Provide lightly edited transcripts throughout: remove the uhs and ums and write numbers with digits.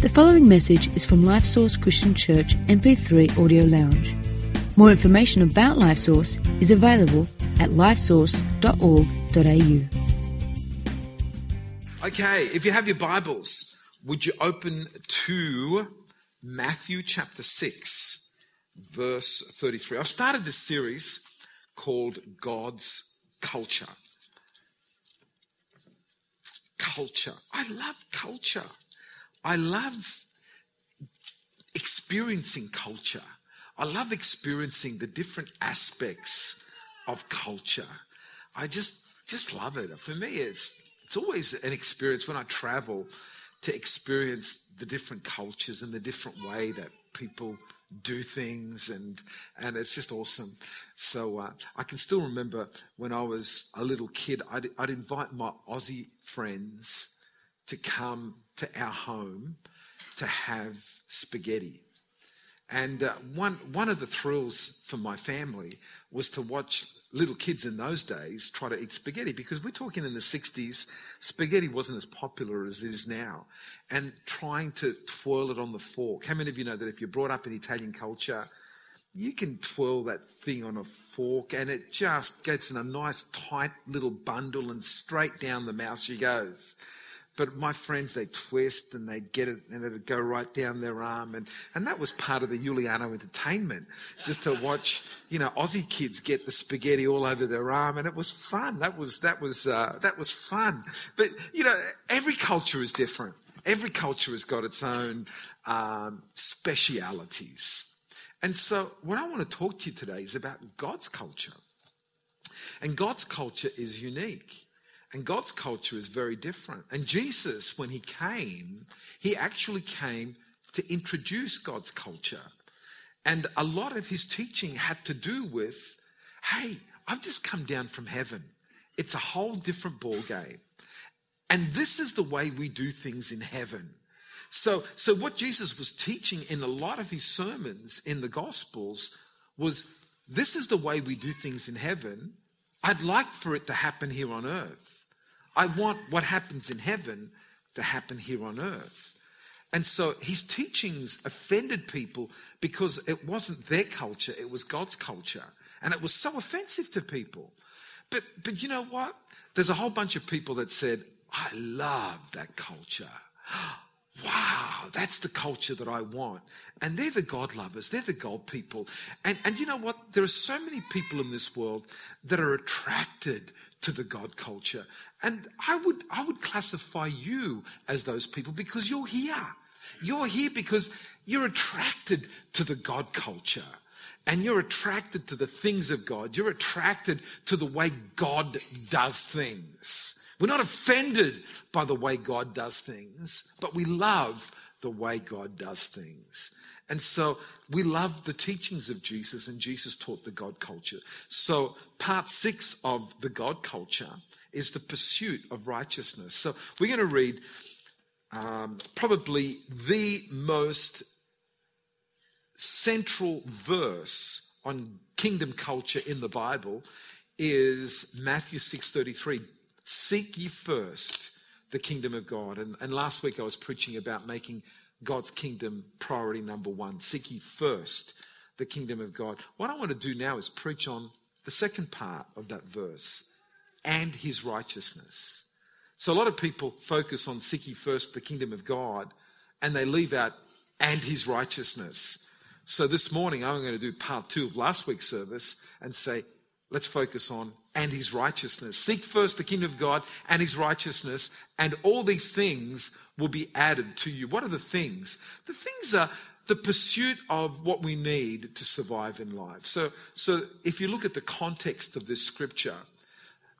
The following message is from LifeSource Christian Church MP3 Audio Lounge. More information about LifeSource is available at lifesource.org.au. Okay, if you have your Bibles, would you open to Matthew chapter 6, verse 33. I've started this series called God's Culture. Culture. I love culture. I love experiencing culture. I love experiencing the different aspects of culture. I just love it. For me, it's always an experience when I travel to experience the different cultures and the different way that people do things, and it's just awesome. So I can still remember when I was a little kid, I'd invite my Aussie friends to come to our home to have spaghetti. And one of the thrills for my family was to watch little kids in those days try to eat spaghetti, because we're talking in the 60s, spaghetti wasn't as popular as it is now. And trying to twirl it on the fork. How many of you know that if you're brought up in Italian culture, you can twirl that thing on a fork and it just gets in a nice tight little bundle and straight down the mouth she goes. But my friends, they twist and they get it and it'd go right down their arm. And that was part of the Giuliano entertainment, just to watch, Aussie kids get the spaghetti all over their arm. And it was fun. That was fun. But, every culture is different. Every culture has got its own specialities. And so what I want to talk to you today is about God's culture. And God's culture is unique. And God's culture is very different. And Jesus, when he came, he actually came to introduce God's culture. And a lot of his teaching had to do with, hey, I've just come down from heaven. It's a whole different ballgame. And this is the way we do things in heaven. So what Jesus was teaching in a lot of his sermons in the Gospels was, this is the way we do things in heaven. I'd like for it to happen here on earth. I want what happens in heaven to happen here on earth. And so his teachings offended people because it wasn't their culture, it was God's culture. And it was so offensive to people. But you know what? There's a whole bunch of people that said, I love that culture. Wow, that's the culture that I want. And they're the God lovers, they're the God people. And you know what? There are so many people in this world that are attracted to the God culture. And I would classify you as those people, because you're here. You're here because you're attracted to the God culture. And you're attracted to the things of God. You're attracted to the way God does things. We're not offended by the way God does things, but we love the way God does things. And so we love the teachings of Jesus, and Jesus taught the God culture. So part 6 of the God culture is the pursuit of righteousness. So we're going to read probably the most central verse on kingdom culture in the Bible is Matthew 6:33. Seek ye first the kingdom of God. And last week I was preaching about making God's kingdom priority number one. Seek ye first the kingdom of God. What I want to do now is preach on the second part of that verse, and his righteousness. So a lot of people focus on seek ye first the kingdom of God, and they leave out and his righteousness. So this morning I'm going to do part 2 of last week's service and say, let's focus on and his righteousness. Seek first the kingdom of God and his righteousness, and all these things will be added to you. What are the things? The things are the pursuit of what we need to survive in life. So if you look at the context of this scripture,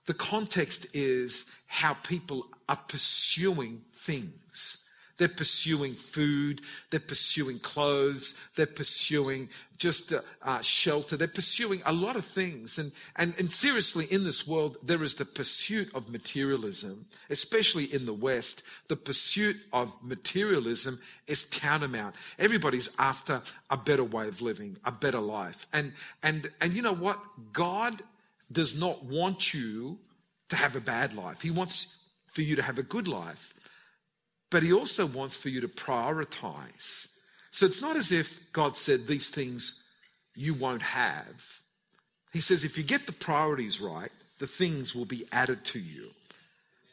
the context is how people are pursuing things. They're pursuing food, they're pursuing clothes, they're pursuing just shelter, they're pursuing a lot of things. And seriously, in this world, there is the pursuit of materialism, especially in the West. The pursuit of materialism is tantamount. Everybody's after a better way of living, a better life. And you know what? God does not want you to have a bad life. He wants for you to have a good life. but he also wants for you to prioritize. So it's not as if God said these things you won't have. He says if you get the priorities right, the things will be added to you.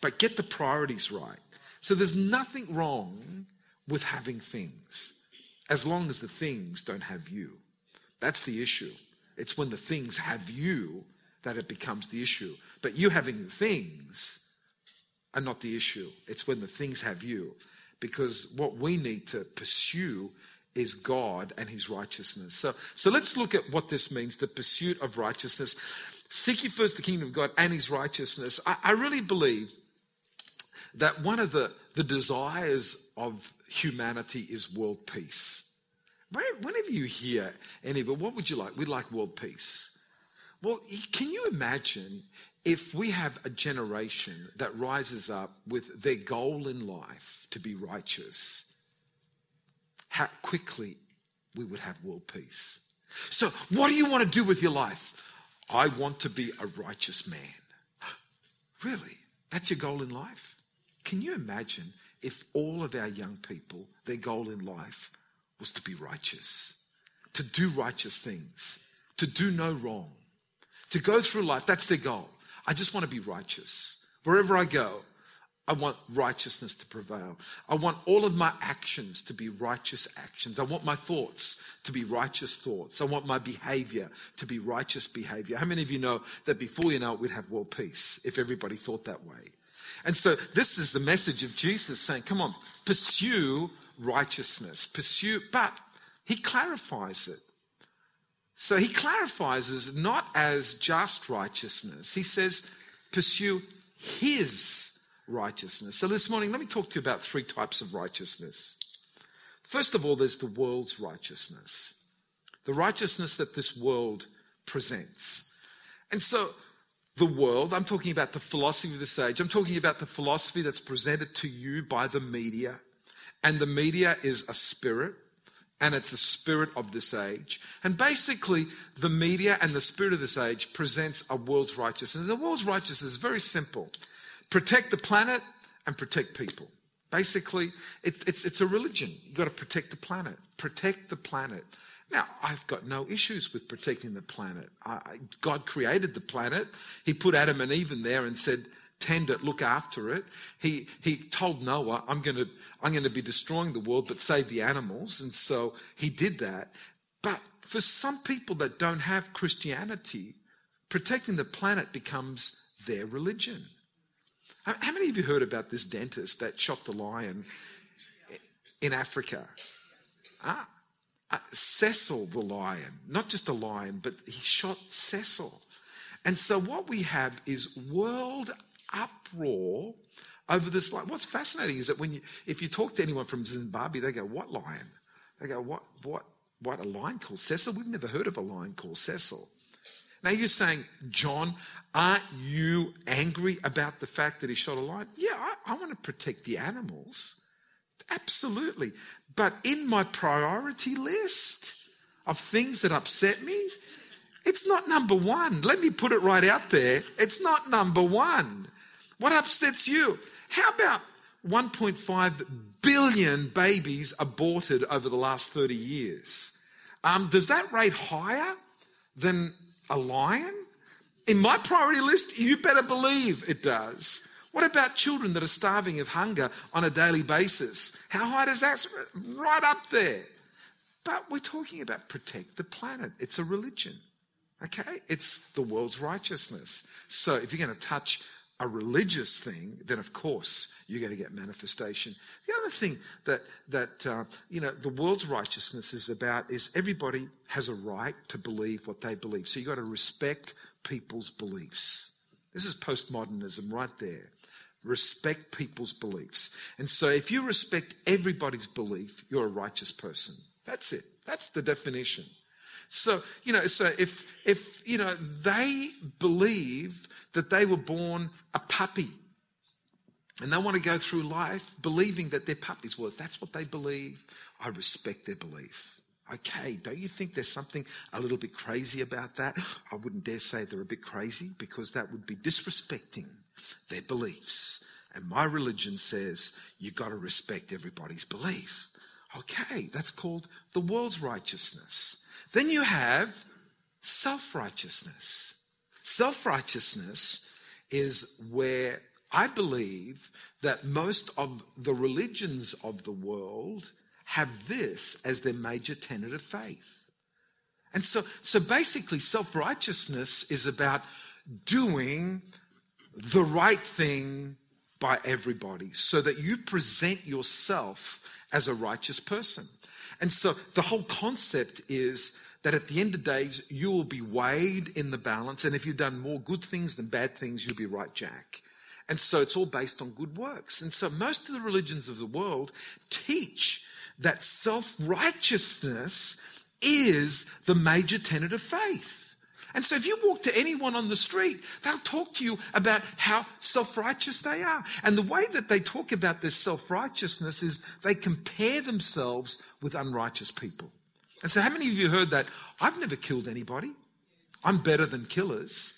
But get the priorities right. So there's nothing wrong with having things, as long as the things don't have you. That's the issue. It's when the things have you that it becomes the issue. But you having the things are not the issue. It's when the things have you. Because what we need to pursue is God and his righteousness. So let's look at what this means, the pursuit of righteousness. Seek ye first the kingdom of God and his righteousness. I really believe that one of the desires of humanity is world peace. Whenever you hear anybody, what would you like? We'd like world peace. Well, can you imagine if we have a generation that rises up with their goal in life to be righteous, how quickly we would have world peace. So what do you want to do with your life? I want to be a righteous man. Really? That's your goal in life? Can you imagine if all of our young people, their goal in life was to be righteous, to do righteous things, to do no wrong, to go through life? That's their goal. I just want to be righteous. Wherever I go, I want righteousness to prevail. I want all of my actions to be righteous actions. I want my thoughts to be righteous thoughts. I want my behavior to be righteous behavior. How many of you know that before you know it, we'd have world peace if everybody thought that way? And so this is the message of Jesus saying, come on, pursue righteousness, but he clarifies it. So he clarifies it not as just righteousness. He says, pursue his righteousness. So this morning, let me talk to you about three types of righteousness. First of all, there's the world's righteousness, the righteousness that this world presents. And so the world, I'm talking about the philosophy of this age. I'm talking about the philosophy that's presented to you by the media. And the media is a spirit, and it's a spirit of this age. And basically, the media and the spirit of this age presents a world's righteousness. The world's righteousness is very simple. Protect the planet and protect people. Basically, it's a religion. You've got to protect the planet. Protect the planet. Now, I've got no issues with protecting the planet. God created the planet. He put Adam and Eve in there and said, tend it, look after it. He told Noah, I'm going to be destroying the world, but save the animals. And so he did that. But for some people that don't have Christianity, protecting the planet becomes their religion. How many of you heard about this dentist that shot the lion in Africa? Cecil the lion, not just a lion, but he shot Cecil. And so what we have is world uproar over this lion. What's fascinating is that if you talk to anyone from Zimbabwe, they go, what lion? They go, what a lion called Cecil? We've never heard of a lion called Cecil. Now you're saying, John, aren't you angry about the fact that he shot a lion? Yeah, I want to protect the animals. Absolutely. But in my priority list of things that upset me, it's not number one. Let me put it right out there. It's not number one. What upsets you? How about 1.5 billion babies aborted over the last 30 years? Does that rate higher than a lion? In my priority list, you better believe it does. What about children that are starving of hunger on a daily basis? How high does that? Right up there. But we're talking about protect the planet. It's a religion, okay? It's the world's righteousness. So if you're going to touch a religious thing, then of course you're going to get manifestation. The other thing that the world's righteousness is about is everybody has a right to believe what they believe. So you've got to respect people's beliefs. This is postmodernism right there. Respect people's beliefs. And so if you respect everybody's belief, you're a righteous person. That's it. That's the definition. So if they believe that they were born a puppy and they want to go through life believing that they're puppies, well, if that's what they believe, I respect their belief. Okay, don't you think there's something a little bit crazy about that? I wouldn't dare say they're a bit crazy because that would be disrespecting their beliefs. and my religion says you've got to respect everybody's belief. Okay, that's called the world's righteousness. Then you have self-righteousness. Self-righteousness is where I believe that most of the religions of the world have this as their major tenet of faith. And so basically self-righteousness is about doing the right thing by everybody so that you present yourself as a righteous person. And so the whole concept is that at the end of days, you will be weighed in the balance. And if you've done more good things than bad things, you'll be right jack. And so it's all based on good works. And so most of the religions of the world teach that self-righteousness is the major tenet of faith. And so if you walk to anyone on the street, they'll talk to you about how self-righteous they are. And the way that they talk about their self-righteousness is they compare themselves with unrighteous people. And so how many of you heard that? I've never killed anybody. I'm better than killers.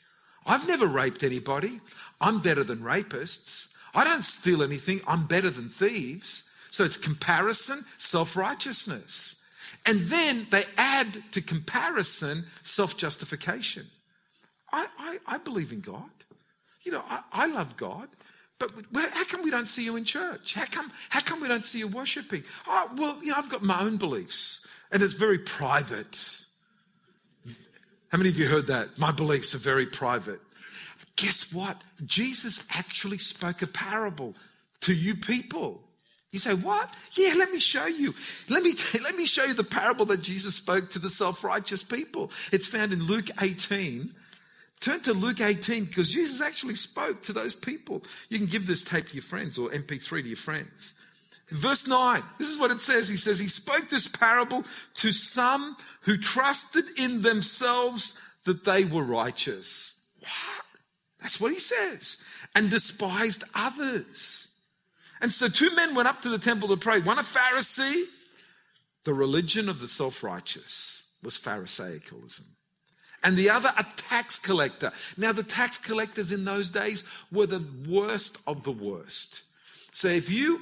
I've never raped anybody. I'm better than rapists. I don't steal anything. I'm better than thieves. So it's comparison, self-righteousness. And then they add to comparison, self-justification. I believe in God. You know, I love God. But how come we don't see you in church? How come we don't see you worshiping? Oh, well, you know, I've got my own beliefs. And it's very private. How many of you heard that? My beliefs are very private. Guess what? Jesus actually spoke a parable to you people. You say, what? Yeah, let me show you. Let me show you the parable that Jesus spoke to the self-righteous people. It's found in Luke 18. Turn to Luke 18 because Jesus actually spoke to those people. You can give this tape to your friends or MP3 to your friends. Verse 9, this is what it says. He says, he spoke this parable to some who trusted in themselves that they were righteous. What? That's what he says. And despised others. And so two men went up to the temple to pray. One a Pharisee. The religion of the self-righteous was Pharisaicalism. And the other a tax collector. Now the tax collectors in those days were the worst of the worst. So if you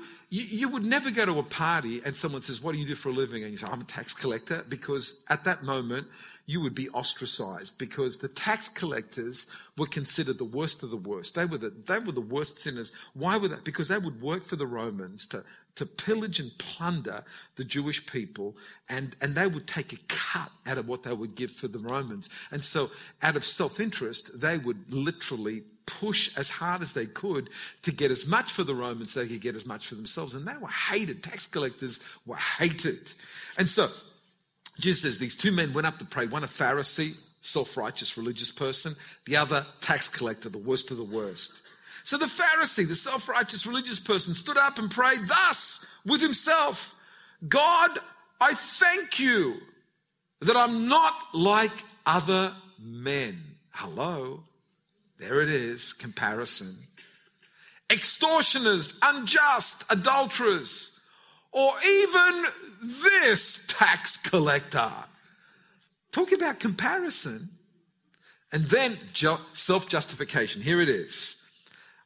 would never go to a party and someone says, what do you do for a living? And you say, I'm a tax collector. Because at that moment, you would be ostracized because the tax collectors were considered the worst of the worst. They were the worst sinners. Why were they? Because they would work for the Romans to pillage and plunder the Jewish people. And they would take a cut out of what they would give for the Romans. And so out of self-interest, they would literally push as hard as they could to get as much for the Romans they could get as much for themselves. And they were hated. Tax collectors were hated. And so Jesus says these two men went up to pray. One a Pharisee, self-righteous religious person. The other tax collector, the worst of the worst. So the Pharisee, the self-righteous religious person, stood up and prayed thus with himself, God, I thank you that I'm not like other men. Hello? There it is, comparison. Extortioners, unjust, adulterers, or even this tax collector. Talk about comparison. And then self-justification. Here it is.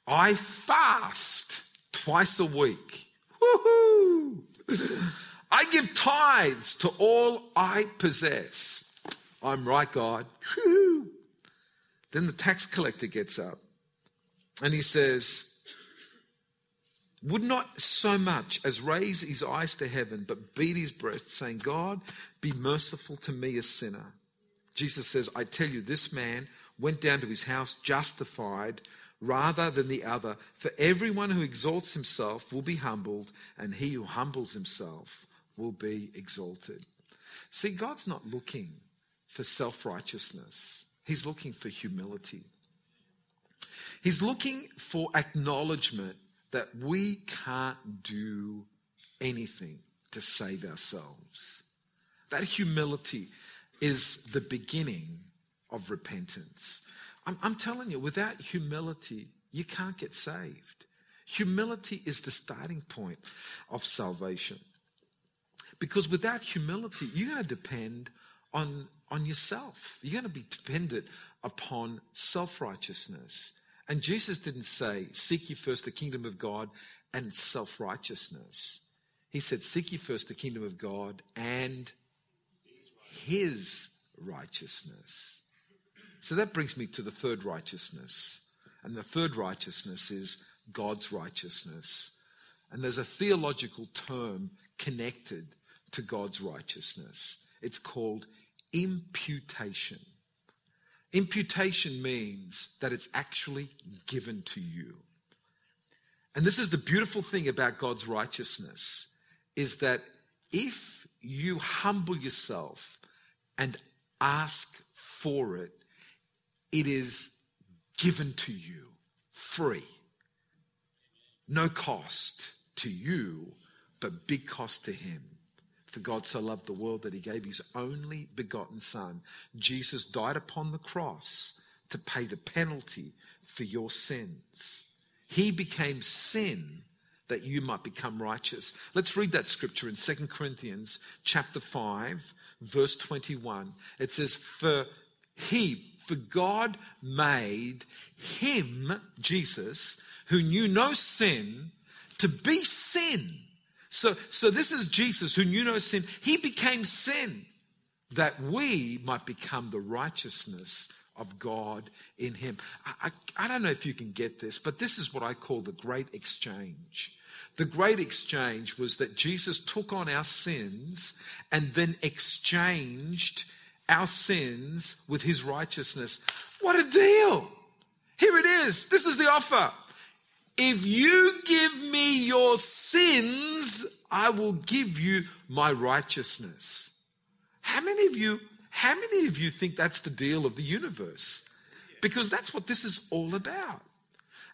I fast twice a week. Woohoo! I give tithes to all I possess. I'm right, God. Woohoo! Then the tax collector gets up and he says, would not so much as raise his eyes to heaven, but beat his breast, saying, God, be merciful to me, a sinner. Jesus says, I tell you, this man went down to his house justified rather than the other. For everyone who exalts himself will be humbled, and he who humbles himself will be exalted. See, God's not looking for self-righteousness. He's looking for humility. He's looking for acknowledgement that we can't do anything to save ourselves. That humility is the beginning of repentance. I'm telling you, without humility, you can't get saved. Humility is the starting point of salvation. Because without humility, you're going to depend on yourself. You're going to be dependent upon self-righteousness. And Jesus didn't say, seek ye first the kingdom of God and self-righteousness. He said, seek ye first the kingdom of God and his righteousness. So that brings me to the third righteousness. And the third righteousness is God's righteousness. And there's a theological term connected to God's righteousness. It's called imputation. Imputation means that it's actually given to you. And this is the beautiful thing about God's righteousness, is that if you humble yourself and ask for it, it is given to you free. No cost to you, but big cost to him. For God so loved the world that he gave his only begotten Son. Jesus died upon the cross to pay the penalty for your sins. He became sin that you might become righteous. Let's read that scripture in 2 Corinthians chapter 5, verse 21. It says, For God made him, Jesus, who knew no sin, to be sin. So this is Jesus who knew no sin. He became sin that we might become the righteousness of God in him. I don't know if you can get this, but this is what I call the great exchange. The great exchange was that Jesus took on our sins and then exchanged our sins with his righteousness. What a deal! Here it is. This is the offer. If you give me your sins, I will give you my righteousness. How many of you think that's the deal of the universe? Because that's what this is all about.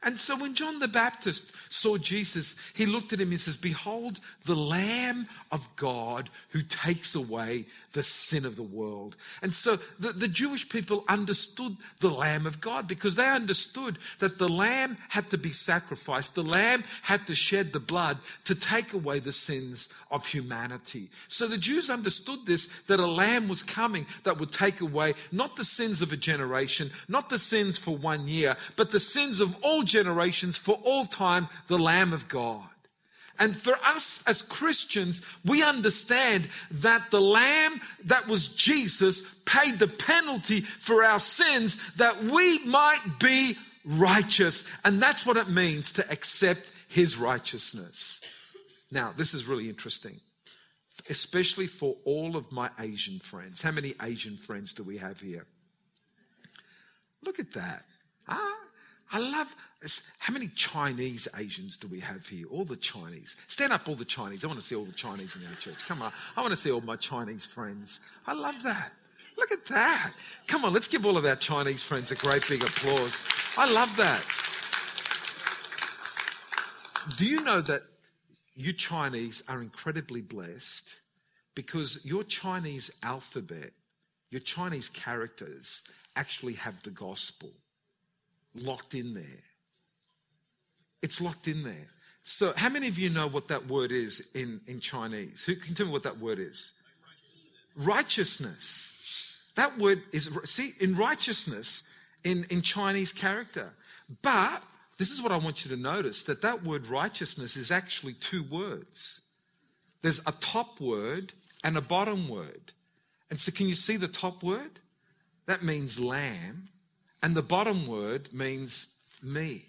And so when John the Baptist saw Jesus, he looked at him and says, behold, the Lamb of God who takes away the sin of the world. And so the Jewish people understood the Lamb of God because they understood that the Lamb had to be sacrificed. The Lamb had to shed the blood to take away the sins of humanity. So the Jews understood this, that a Lamb was coming that would take away not the sins of a generation, not the sins for 1 year, but the sins of all generations for all time, the Lamb of God. And for us as Christians, we understand that the Lamb that was Jesus paid the penalty for our sins that we might be righteous. And that's what it means to accept his righteousness. Now, this is really interesting, especially for all of my Asian friends. How many Asian friends do we have here? Look at that. I love this. How many Chinese Asians do we have here? All the Chinese. Stand up, all the Chinese. I want to see all the Chinese in our church. Come on. I want to see all my Chinese friends. I love that. Look at that. Come on, let's give all of our Chinese friends a great big applause. I love that. Do you know that you Chinese are incredibly blessed because your Chinese alphabet, your Chinese characters actually have the gospel locked in there. It's locked in there. So how many of you know what that word is in Chinese? Who can tell me what that word is? Righteousness. That word is, see, in righteousness, in Chinese character. But this is what I want you to notice, that word righteousness is actually two words. There's a top word and a bottom word. And so can you see the top word? That means lamb. And the bottom word means me.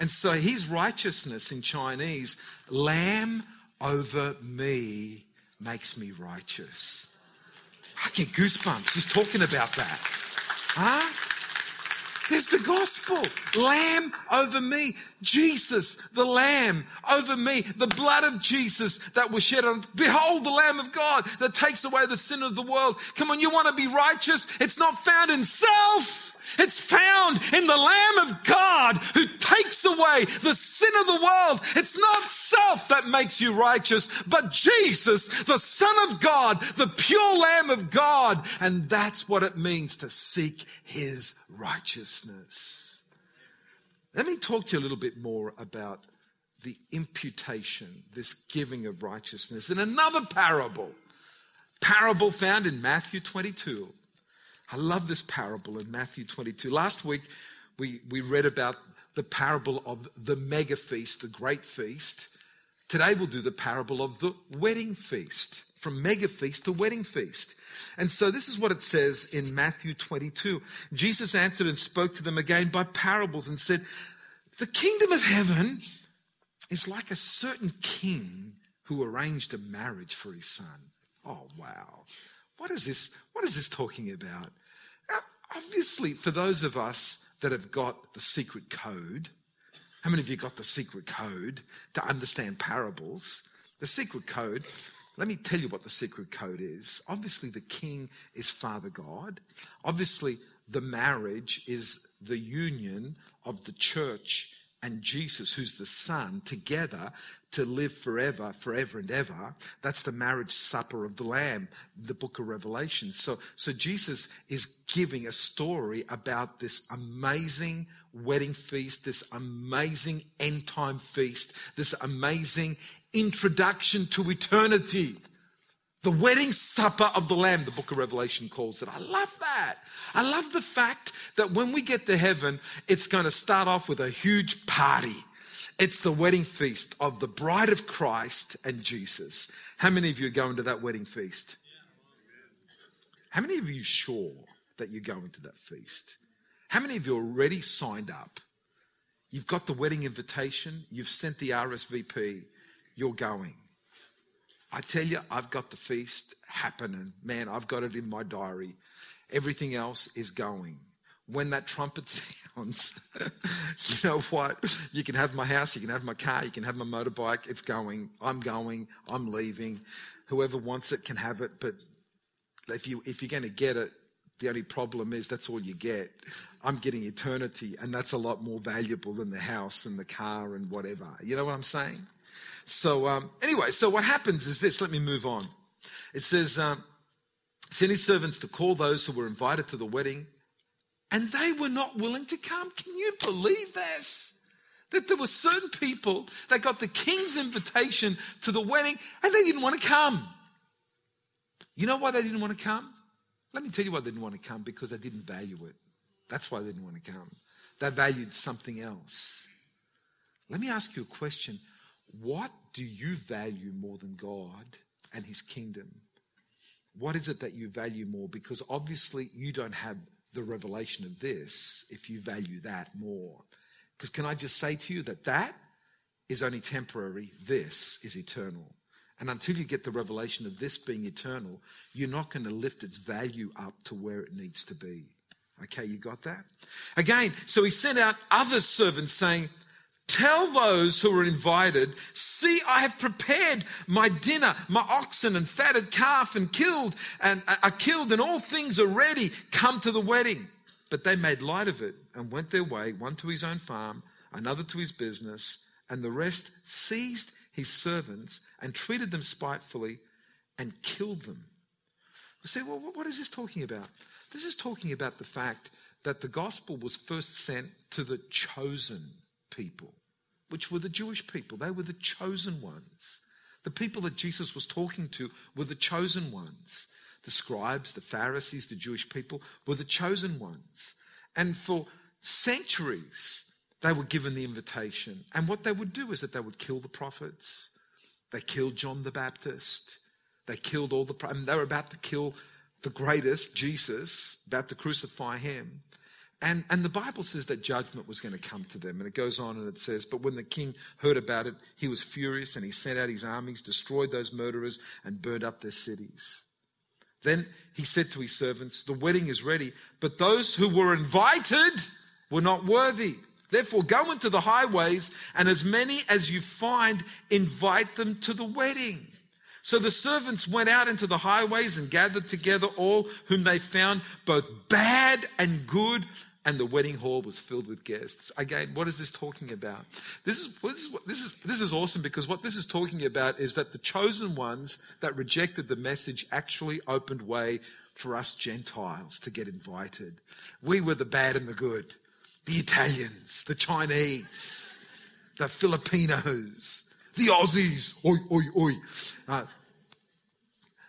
And so his righteousness in Chinese, lamb over me makes me righteous. I get goosebumps just talking about that. Huh? There's the gospel. Lamb over me. Jesus, the lamb over me. The blood of Jesus that was shed on. Behold, the Lamb of God that takes away the sin of the world. Come on, you want to be righteous? It's not found in self. It's found in the Lamb of God who takes away the sin of the world. It's not self that makes you righteous, but Jesus, the Son of God, the pure Lamb of God. And that's what it means to seek his righteousness. Let me talk to you a little bit more about the imputation, this giving of righteousness in another parable found in Matthew 22. I love this parable in Matthew 22. Last week, We read about the parable of the mega feast, the great feast. Today we'll do the parable of the wedding feast, from mega feast to wedding feast. And so this is what it says in Matthew 22. Jesus answered and spoke to them again by parables and said, "The kingdom of heaven is like a certain king who arranged a marriage for his son." Oh, wow. What is this talking about? Now, obviously, for those of us that have got the secret code, how many of you got the secret code to understand parables? The secret code, let me tell you what the secret code is. Obviously, the king is Father God. Obviously, the marriage is the union of the church and Jesus, who's the Son, together to live forever, forever and ever. That's the marriage supper of the Lamb, the book of Revelation. So Jesus is giving a story about this amazing wedding feast, this amazing end time feast, this amazing introduction to eternity. The wedding supper of the Lamb, the book of Revelation calls it. I love that. I love the fact that when we get to heaven, it's going to start off with a huge party. It's the wedding feast of the bride of Christ and Jesus. How many of you are going to that wedding feast? How many of you are sure that you're going to that feast? How many of you are already signed up? You've got the wedding invitation. You've sent the RSVP. You're going. I tell you, I've got the feast happening. Man, I've got it in my diary. Everything else is going. When that trumpet sounds, you know what? You can have my house, you can have my car, you can have my motorbike. It's going, I'm leaving. Whoever wants it can have it. But if you're going to get it, the only problem is that's all you get. I'm getting eternity, and that's a lot more valuable than the house and the car and whatever. You know what I'm saying? So what happens is this. Let me move on. It says, "Send his servants to call those who were invited to the wedding, and they were not willing to come." Can you believe this? That there were certain people that got the king's invitation to the wedding, and they didn't want to come. You know why they didn't want to come? Let me tell you why they didn't want to come. Because they didn't value it. That's why they didn't want to come. They valued something else. Let me ask you a question. What do you value more than God and his kingdom? What is it that you value more? Because obviously you don't have the revelation of this if you value that more. Because can I just say to you that is only temporary. This is eternal. And until you get the revelation of this being eternal, you're not going to lift its value up to where it needs to be. Okay, you got that? Again, so he sent out other servants saying, "Tell those who are invited, see, I have prepared my dinner, my oxen and fatted calf and are killed and all things are ready. Come to the wedding." But they made light of it and went their way, one to his own farm, another to his business, and the rest seized his servants and treated them spitefully and killed them. We say, well, what is this talking about? This is talking about the fact that the gospel was first sent to the chosen people, which were the Jewish people. They were the chosen ones. The people that Jesus was talking to were the chosen ones. The scribes, the Pharisees, the Jewish people were the chosen ones. And for centuries, they were given the invitation. And what they would do is that they would kill the prophets. They killed John the Baptist. They killed all the prophets. They were about to kill the greatest, Jesus, about to crucify him. And the Bible says that judgment was going to come to them. And it goes on and it says, "But when the king heard about it, he was furious and he sent out his armies, destroyed those murderers and burned up their cities. Then he said to his servants, 'The wedding is ready, but those who were invited were not worthy. Therefore go into the highways and as many as you find, invite them to the wedding.' So the servants went out into the highways and gathered together all whom they found, both bad and good, and the wedding hall was filled with guests." Again, what is this talking about? This is awesome, because what this is talking about is that the chosen ones that rejected the message actually opened way for us Gentiles to get invited. We were the bad and the good, the Italians, the Chinese, the Filipinos, the Aussies, oi, oi, oi,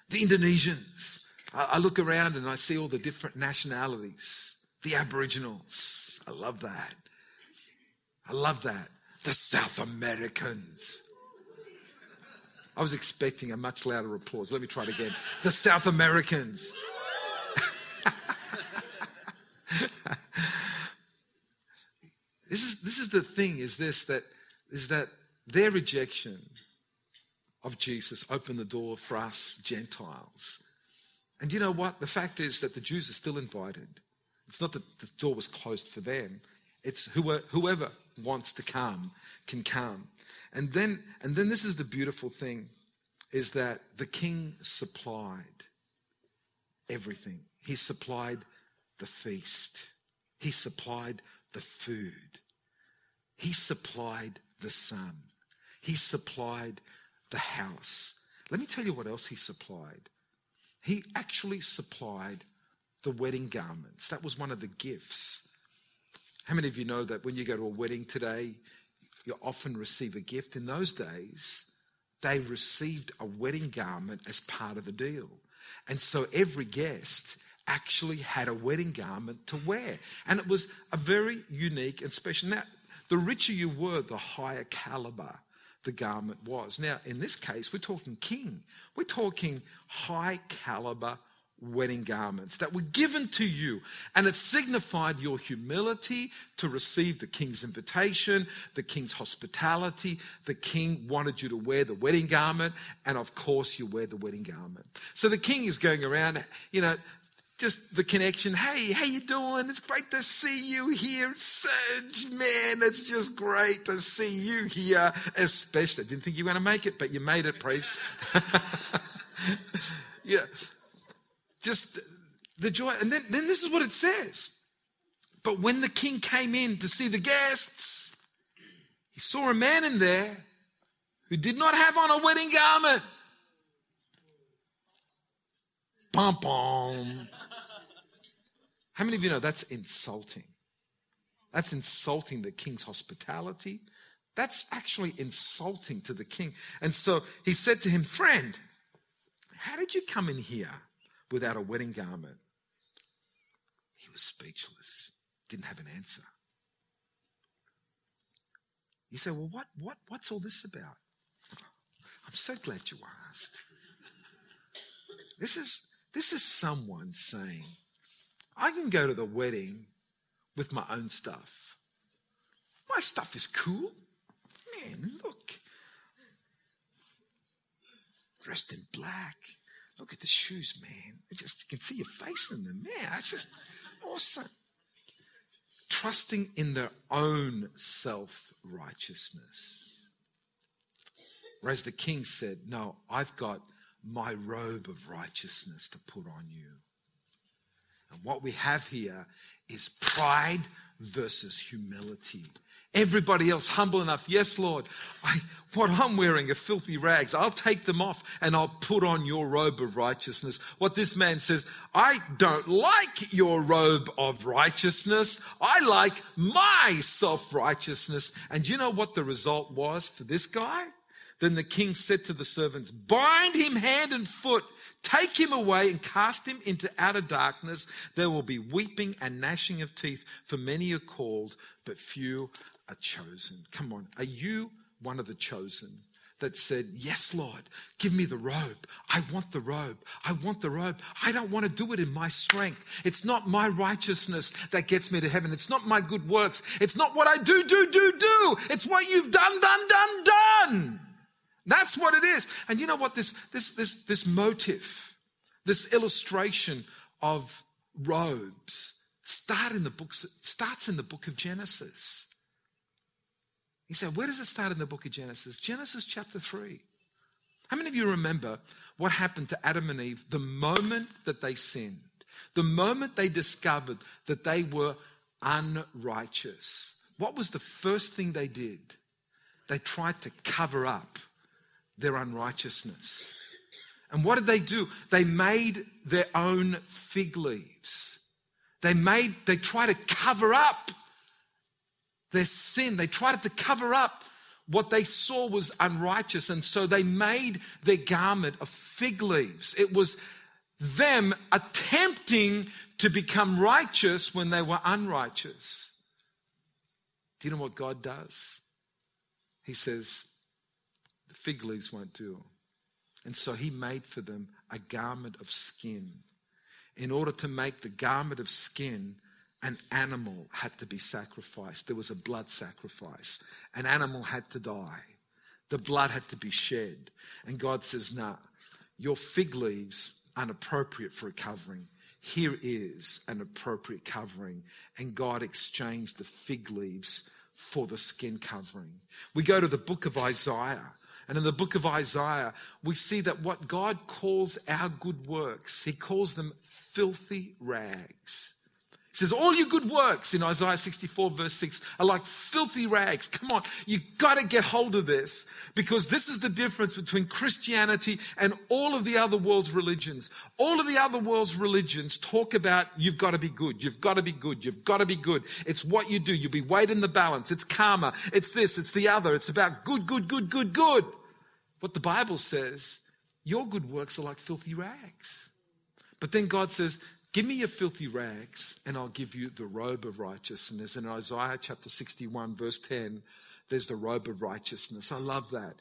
the Indonesians. I look around and I see all the different nationalities, the Aboriginals, I love that. I love that. The South Americans. I was expecting a much louder applause. Let me try it again. The South Americans. This is the thing, is that their rejection of Jesus opened the door for us Gentiles. And you know what? The fact is that the Jews are still invited. It's not that the door was closed for them. It's whoever wants to come can come. And then this is the beautiful thing, is that the King supplied everything. He supplied the feast. He supplied the food. He supplied the sun. He supplied the house. Let me tell you what else he supplied. He actually supplied the wedding garments. That was one of the gifts. How many of you know that when you go to a wedding today, you often receive a gift? In those days, they received a wedding garment as part of the deal. And so every guest actually had a wedding garment to wear. And it was a very unique and special. Now, the richer you were, the higher caliber the garment was. Now, in this case, we're talking king. We're talking high caliber wedding garments that were given to you, and it signified your humility to receive the king's invitation, the king's hospitality. The king wanted you to wear the wedding garment, and of course you wear the wedding garment. So the king is going around, you know, just the connection. Hey, how you doing? It's great to see you here. Serge, man, it's just great to see you here. Especially, I didn't think you were going to make it, but you made it, praise. Yeah. Just the joy. And then this is what it says. But when the king came in to see the guests, he saw a man in there who did not have on a wedding garment. Pom pom. How many of you know that's insulting? That's insulting the king's hospitality. That's actually insulting to the king. And so he said to him, "Friend, how did you come in here without a wedding garment?" He was speechless, didn't have an answer. You say, "Well, what's all this about?" I'm so glad you asked. This is someone saying, "I can go to the wedding with my own stuff. My stuff is cool. Man, look. Dressed in black. Look at the shoes, man. You can see your face in them. Man, that's just awesome." Trusting in their own self-righteousness. Whereas the king said, "No, I've got my robe of righteousness to put on you." And what we have here is pride versus humility. Everybody else humble enough. "Yes, Lord, what I'm wearing are filthy rags. I'll take them off and I'll put on your robe of righteousness." What this man says, "I don't like your robe of righteousness. I like my self-righteousness." And you know what the result was for this guy? Then the king said to the servants, "Bind him hand and foot. Take him away and cast him into outer darkness. There will be weeping and gnashing of teeth, for many are called, but few are chosen." Come on, are you one of the chosen that said, "Yes, Lord, give me the robe. I want the robe. I want the robe. I don't want to do it in my strength. It's not my righteousness that gets me to heaven. It's not my good works. It's not what I do. It's what you've done. That's what it is." And you know what? This motif, this illustration of robes starts in the book of Genesis. You say, where does it start in the book of Genesis? Genesis chapter 3. How many of you remember what happened to Adam and Eve the moment that they sinned? The moment they discovered that they were unrighteous. What was the first thing they did? They tried to cover up their unrighteousness. And what did they do? They made their own fig leaves. They tried to cover up their sin. They tried to cover up what they saw was unrighteous. And so they made their garment of fig leaves. It was them attempting to become righteous when they were unrighteous. Do you know what God does? He says, the fig leaves won't do. And so he made for them a garment of skin. In order to make the garment of skin, an animal had to be sacrificed. There was a blood sacrifice. An animal had to die. The blood had to be shed. And God says, nah, your fig leaves aren't appropriate for a covering. Here is an appropriate covering. And God exchanged the fig leaves for the skin covering. We go to the book of Isaiah. And in the book of Isaiah, we see that what God calls our good works, he calls them filthy rags. He says, all your good works in Isaiah 64 verse 6 are like filthy rags. Come on, you got to get hold of this, because this is the difference between Christianity and all of the other world's religions. All of the other world's religions talk about you've got to be good, you've got to be good, you've got to be good. It's what you do. You'll be weighed in the balance. It's karma. It's this, it's the other. It's about good, good, good, good, good. What the Bible says, your good works are like filthy rags. But then God says, give me your filthy rags and I'll give you the robe of righteousness. In Isaiah chapter 61 verse 10, there's the robe of righteousness. I love that.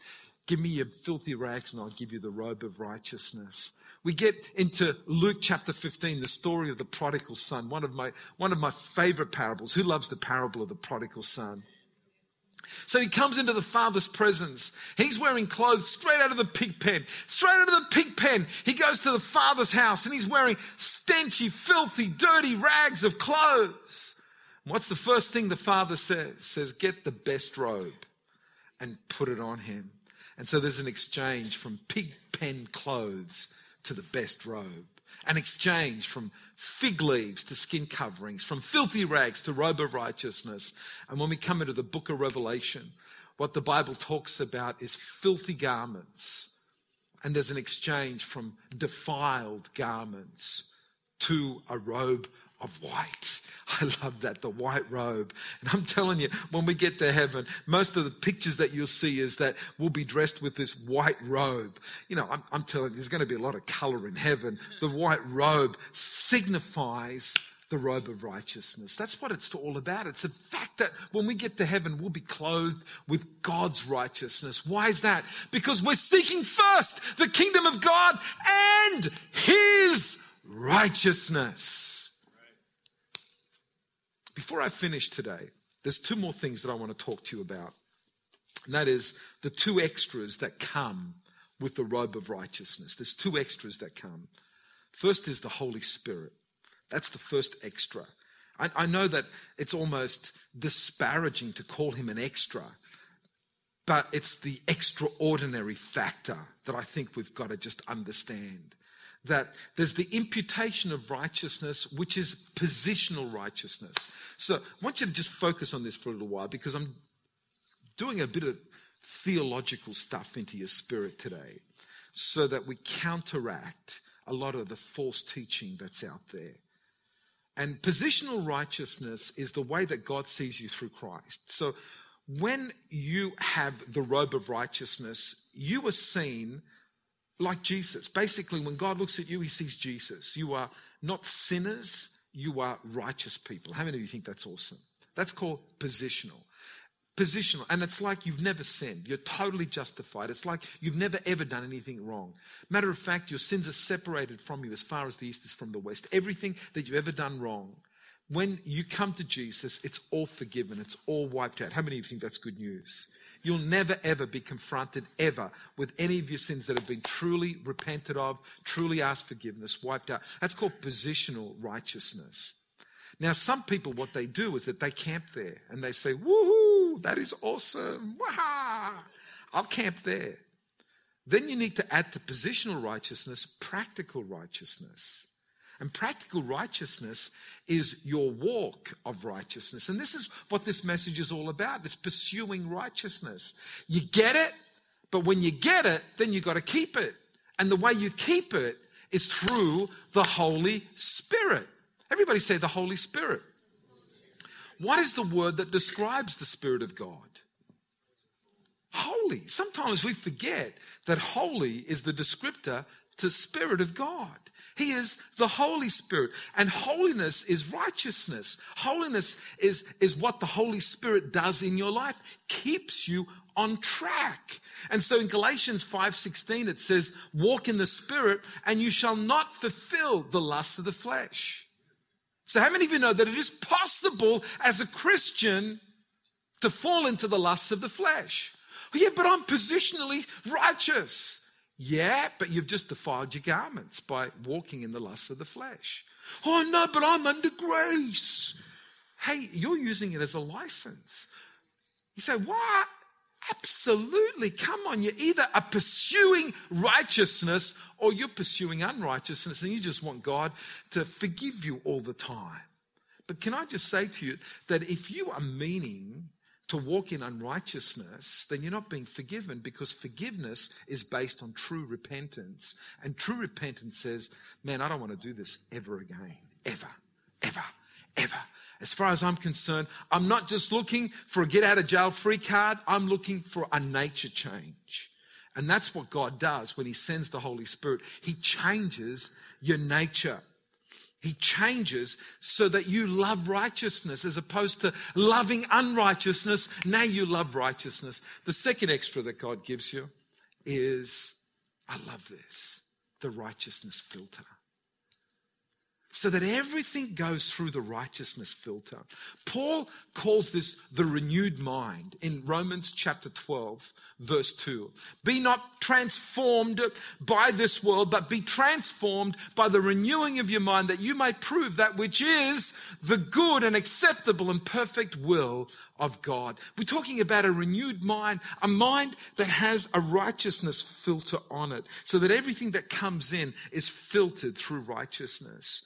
Give me your filthy rags and I'll give you the robe of righteousness. We get into Luke chapter 15, the story of the prodigal son, one of my favorite parables. Who loves the parable of the prodigal son? So he comes into the father's presence. He's wearing clothes straight out of the pig pen. Straight out of the pig pen. He goes to the father's house and he's wearing stenchy, filthy, dirty rags of clothes. And what's the first thing the father says? He says, get the best robe and put it on him. And so there's an exchange from pig pen clothes to the best robe. An exchange from fig leaves to skin coverings, from filthy rags to robe of righteousness. And when we come into the book of Revelation, what the Bible talks about is filthy garments. And there's an exchange from defiled garments to a robe of white. I love that, the white robe. And I'm telling you, when we get to heaven, most of the pictures that you'll see is that we'll be dressed with this white robe. You know, I'm telling you, there's going to be a lot of color in heaven. The white robe signifies the robe of righteousness. That's what it's all about. It's the fact that when we get to heaven, we'll be clothed with God's righteousness. Why is that? Because we're seeking first the kingdom of God and his righteousness. Before I finish today, there's two more things that I want to talk to you about. And that is the two extras that come with the robe of righteousness. There's two extras that come. First is the Holy Spirit. That's the first extra. I know that it's almost disparaging to call him an extra, but it's the extraordinary factor that I think we've got to just understand. That there's the imputation of righteousness, which is positional righteousness. So I want you to just focus on this for a little while, because I'm doing a bit of theological stuff into your spirit today so that we counteract a lot of the false teaching that's out there. And positional righteousness is the way that God sees you through Christ. So when you have the robe of righteousness, you are seen like Jesus. Basically, when God looks at you, he sees Jesus. You are not sinners, you are righteous people. How many of you think that's awesome? That's called positional. Positional, and it's like you've never sinned. You're totally justified. It's like you've never ever done anything wrong. Matter of fact, your sins are separated from you as far as the east is from the west. Everything that you've ever done wrong, when you come to Jesus, it's all forgiven. It's all wiped out. How many of you think that's good news? You'll never, ever be confronted ever with any of your sins that have been truly repented of, truly asked forgiveness, wiped out. That's called positional righteousness. Now, some people, what they do is that they camp there and they say, woohoo, that is awesome. Wah-ha! I'll camp there. Then you need to add to positional righteousness, practical righteousness. And practical righteousness is your walk of righteousness. And this is what this message is all about. It's pursuing righteousness. You get it, but when you get it, then you've got to keep it. And the way you keep it is through the Holy Spirit. Everybody say the Holy Spirit. What is the word that describes the Spirit of God? holy. Sometimes we forget that holy is the descriptor to the Spirit of God. He is the Holy Spirit. And holiness is righteousness. Holiness is what the Holy Spirit does in your life, keeps you on track. And so in Galatians 5:16, it says, walk in the Spirit and you shall not fulfill the lust of the flesh. So how many of you know that it is possible as a Christian to fall into the lusts of the flesh? Well, yeah, but I'm positionally righteous. Yeah, but you've just defiled your garments by walking in the lusts of the flesh. Oh, no, but I'm under grace. Hey, you're using it as a license. You say, what? Absolutely. Come on, you either are pursuing righteousness or you're pursuing unrighteousness and you just want God to forgive you all the time. But can I just say to you that if you are meaning to walk in unrighteousness, then you're not being forgiven, because forgiveness is based on true repentance. And true repentance says, man, I don't want to do this ever again, ever, ever, ever. As far as I'm concerned, I'm not just looking for a get out of jail free card. I'm looking for a nature change. And that's what God does when he sends the Holy Spirit. He changes your nature. He changes so that you love righteousness as opposed to loving unrighteousness. Now you love righteousness. The second extra that God gives you is, I love this, the righteousness filter. So that everything goes through the righteousness filter. Paul calls this the renewed mind in Romans chapter 12, verse 2. Be not transformed by this world, but be transformed by the renewing of your mind, that you may prove that which is the good and acceptable and perfect will of God. We're talking about a renewed mind, a mind that has a righteousness filter on it, so that everything that comes in is filtered through righteousness.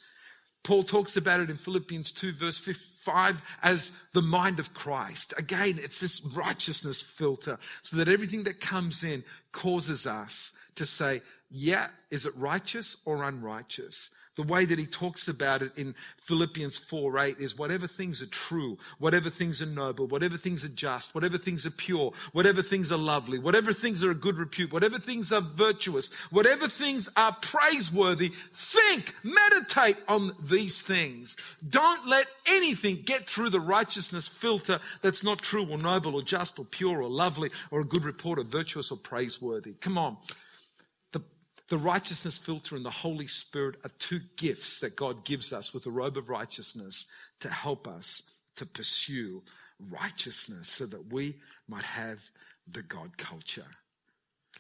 Paul talks about it in Philippians 2 verse 5 as the mind of Christ. Again, it's this righteousness filter so that everything that comes in causes us to say, yeah, is it righteous or unrighteous? The way that he talks about it in Philippians 4:8 is whatever things are true, whatever things are noble, whatever things are just, whatever things are pure, whatever things are lovely, whatever things are of good repute, whatever things are virtuous, whatever things are praiseworthy, think, meditate on these things. Don't let anything get through the righteousness filter that's not true or noble or just or pure or lovely or a good report or virtuous or praiseworthy. Come on. The righteousness filter and the Holy Spirit are two gifts that God gives us with a robe of righteousness to help us to pursue righteousness so that we might have the God culture.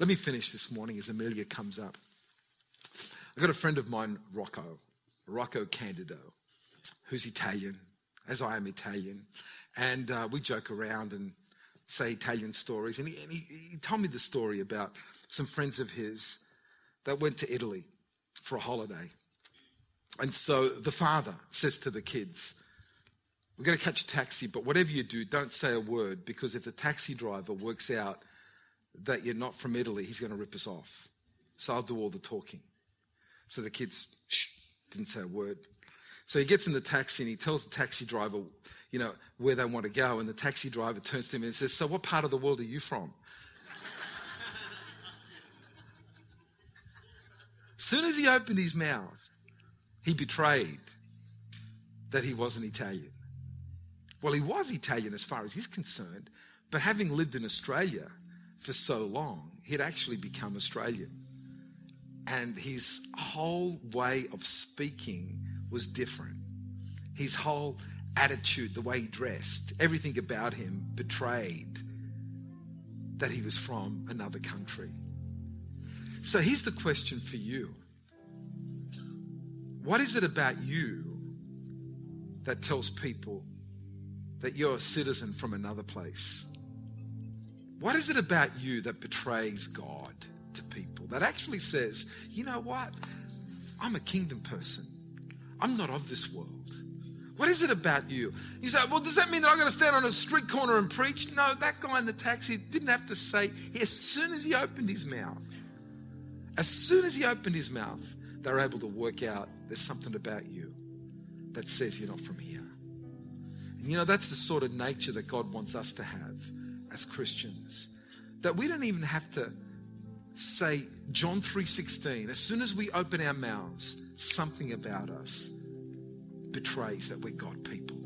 Let me finish this morning as Amelia comes up. I've got a friend of mine, Rocco Candido, who's Italian, as I am Italian. And we joke around and say Italian stories. And he told me the story about some friends of his that went to Italy for a holiday. And so the father says to the kids, we're going to catch a taxi, but whatever you do, don't say a word, because if the taxi driver works out that you're not from Italy, he's going to rip us off. So I'll do all the talking. So the kids didn't say a word. So he gets in the taxi and he tells the taxi driver, you know, where they want to go. And the taxi driver turns to him and says, so what part of the world are you from? As soon as he opened his mouth, he betrayed that he wasn't Italian. Well, he was Italian as far as he's concerned, but having lived in Australia for so long, he'd actually become Australian. And his whole way of speaking was different. His whole attitude, the way he dressed, everything about him betrayed that he was from another country. So here's the question for you. What is it about you that tells people that you're a citizen from another place? What is it about you that betrays God to people, that actually says, you know what? I'm a kingdom person. I'm not of this world. What is it about you? You say, well, does that mean that I'm going to stand on a street corner and preach? No, that guy in the taxi didn't have to say, as soon as he opened his mouth, they're able to work out there's something about you that says you're not from here. And you know, that's the sort of nature that God wants us to have as Christians. that we don't even have to say John 3:16. As soon as we open our mouths, something about us betrays that we're God people.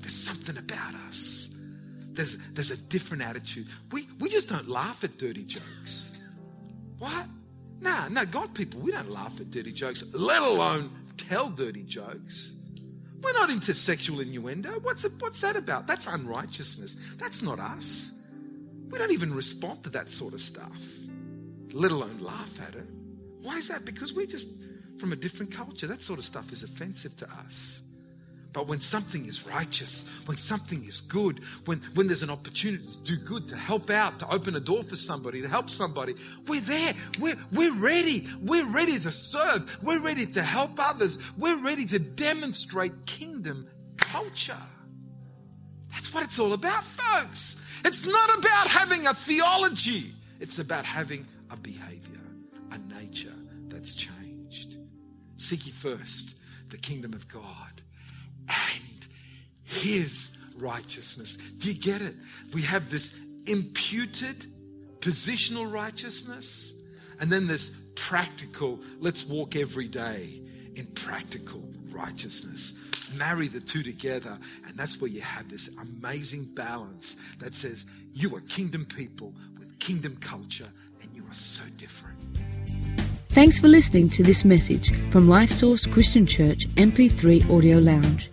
There's something about us. There's a different attitude. We just don't laugh at dirty jokes. What? No, God people, we don't laugh at dirty jokes, let alone tell dirty jokes. We're not into sexual innuendo. What's that about? That's unrighteousness. That's not us. We don't even respond to that sort of stuff, let alone laugh at it. Why is that? Because we're just from a different culture. That sort of stuff is offensive to us. But when something is righteous, when something is good, when there's an opportunity to do good, to help out, to open a door for somebody, to help somebody, we're there. We're ready. We're ready to serve. We're ready to help others. We're ready to demonstrate kingdom culture. That's what it's all about, folks. It's not about having a theology. It's about having a behavior, a nature that's changed. Seek ye first the kingdom of God and his righteousness. Do you get it? We have this imputed positional righteousness, and then this practical, let's walk every day in practical righteousness. Marry the two together, and that's where you have this amazing balance that says you are kingdom people with kingdom culture, and you are so different. Thanks for listening to this message from LifeSource Christian Church MP3 Audio Lounge.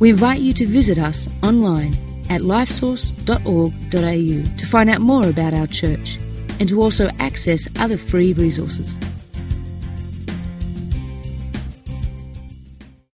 We invite you to visit us online at lifesource.org.au to find out more about our church and to also access other free resources.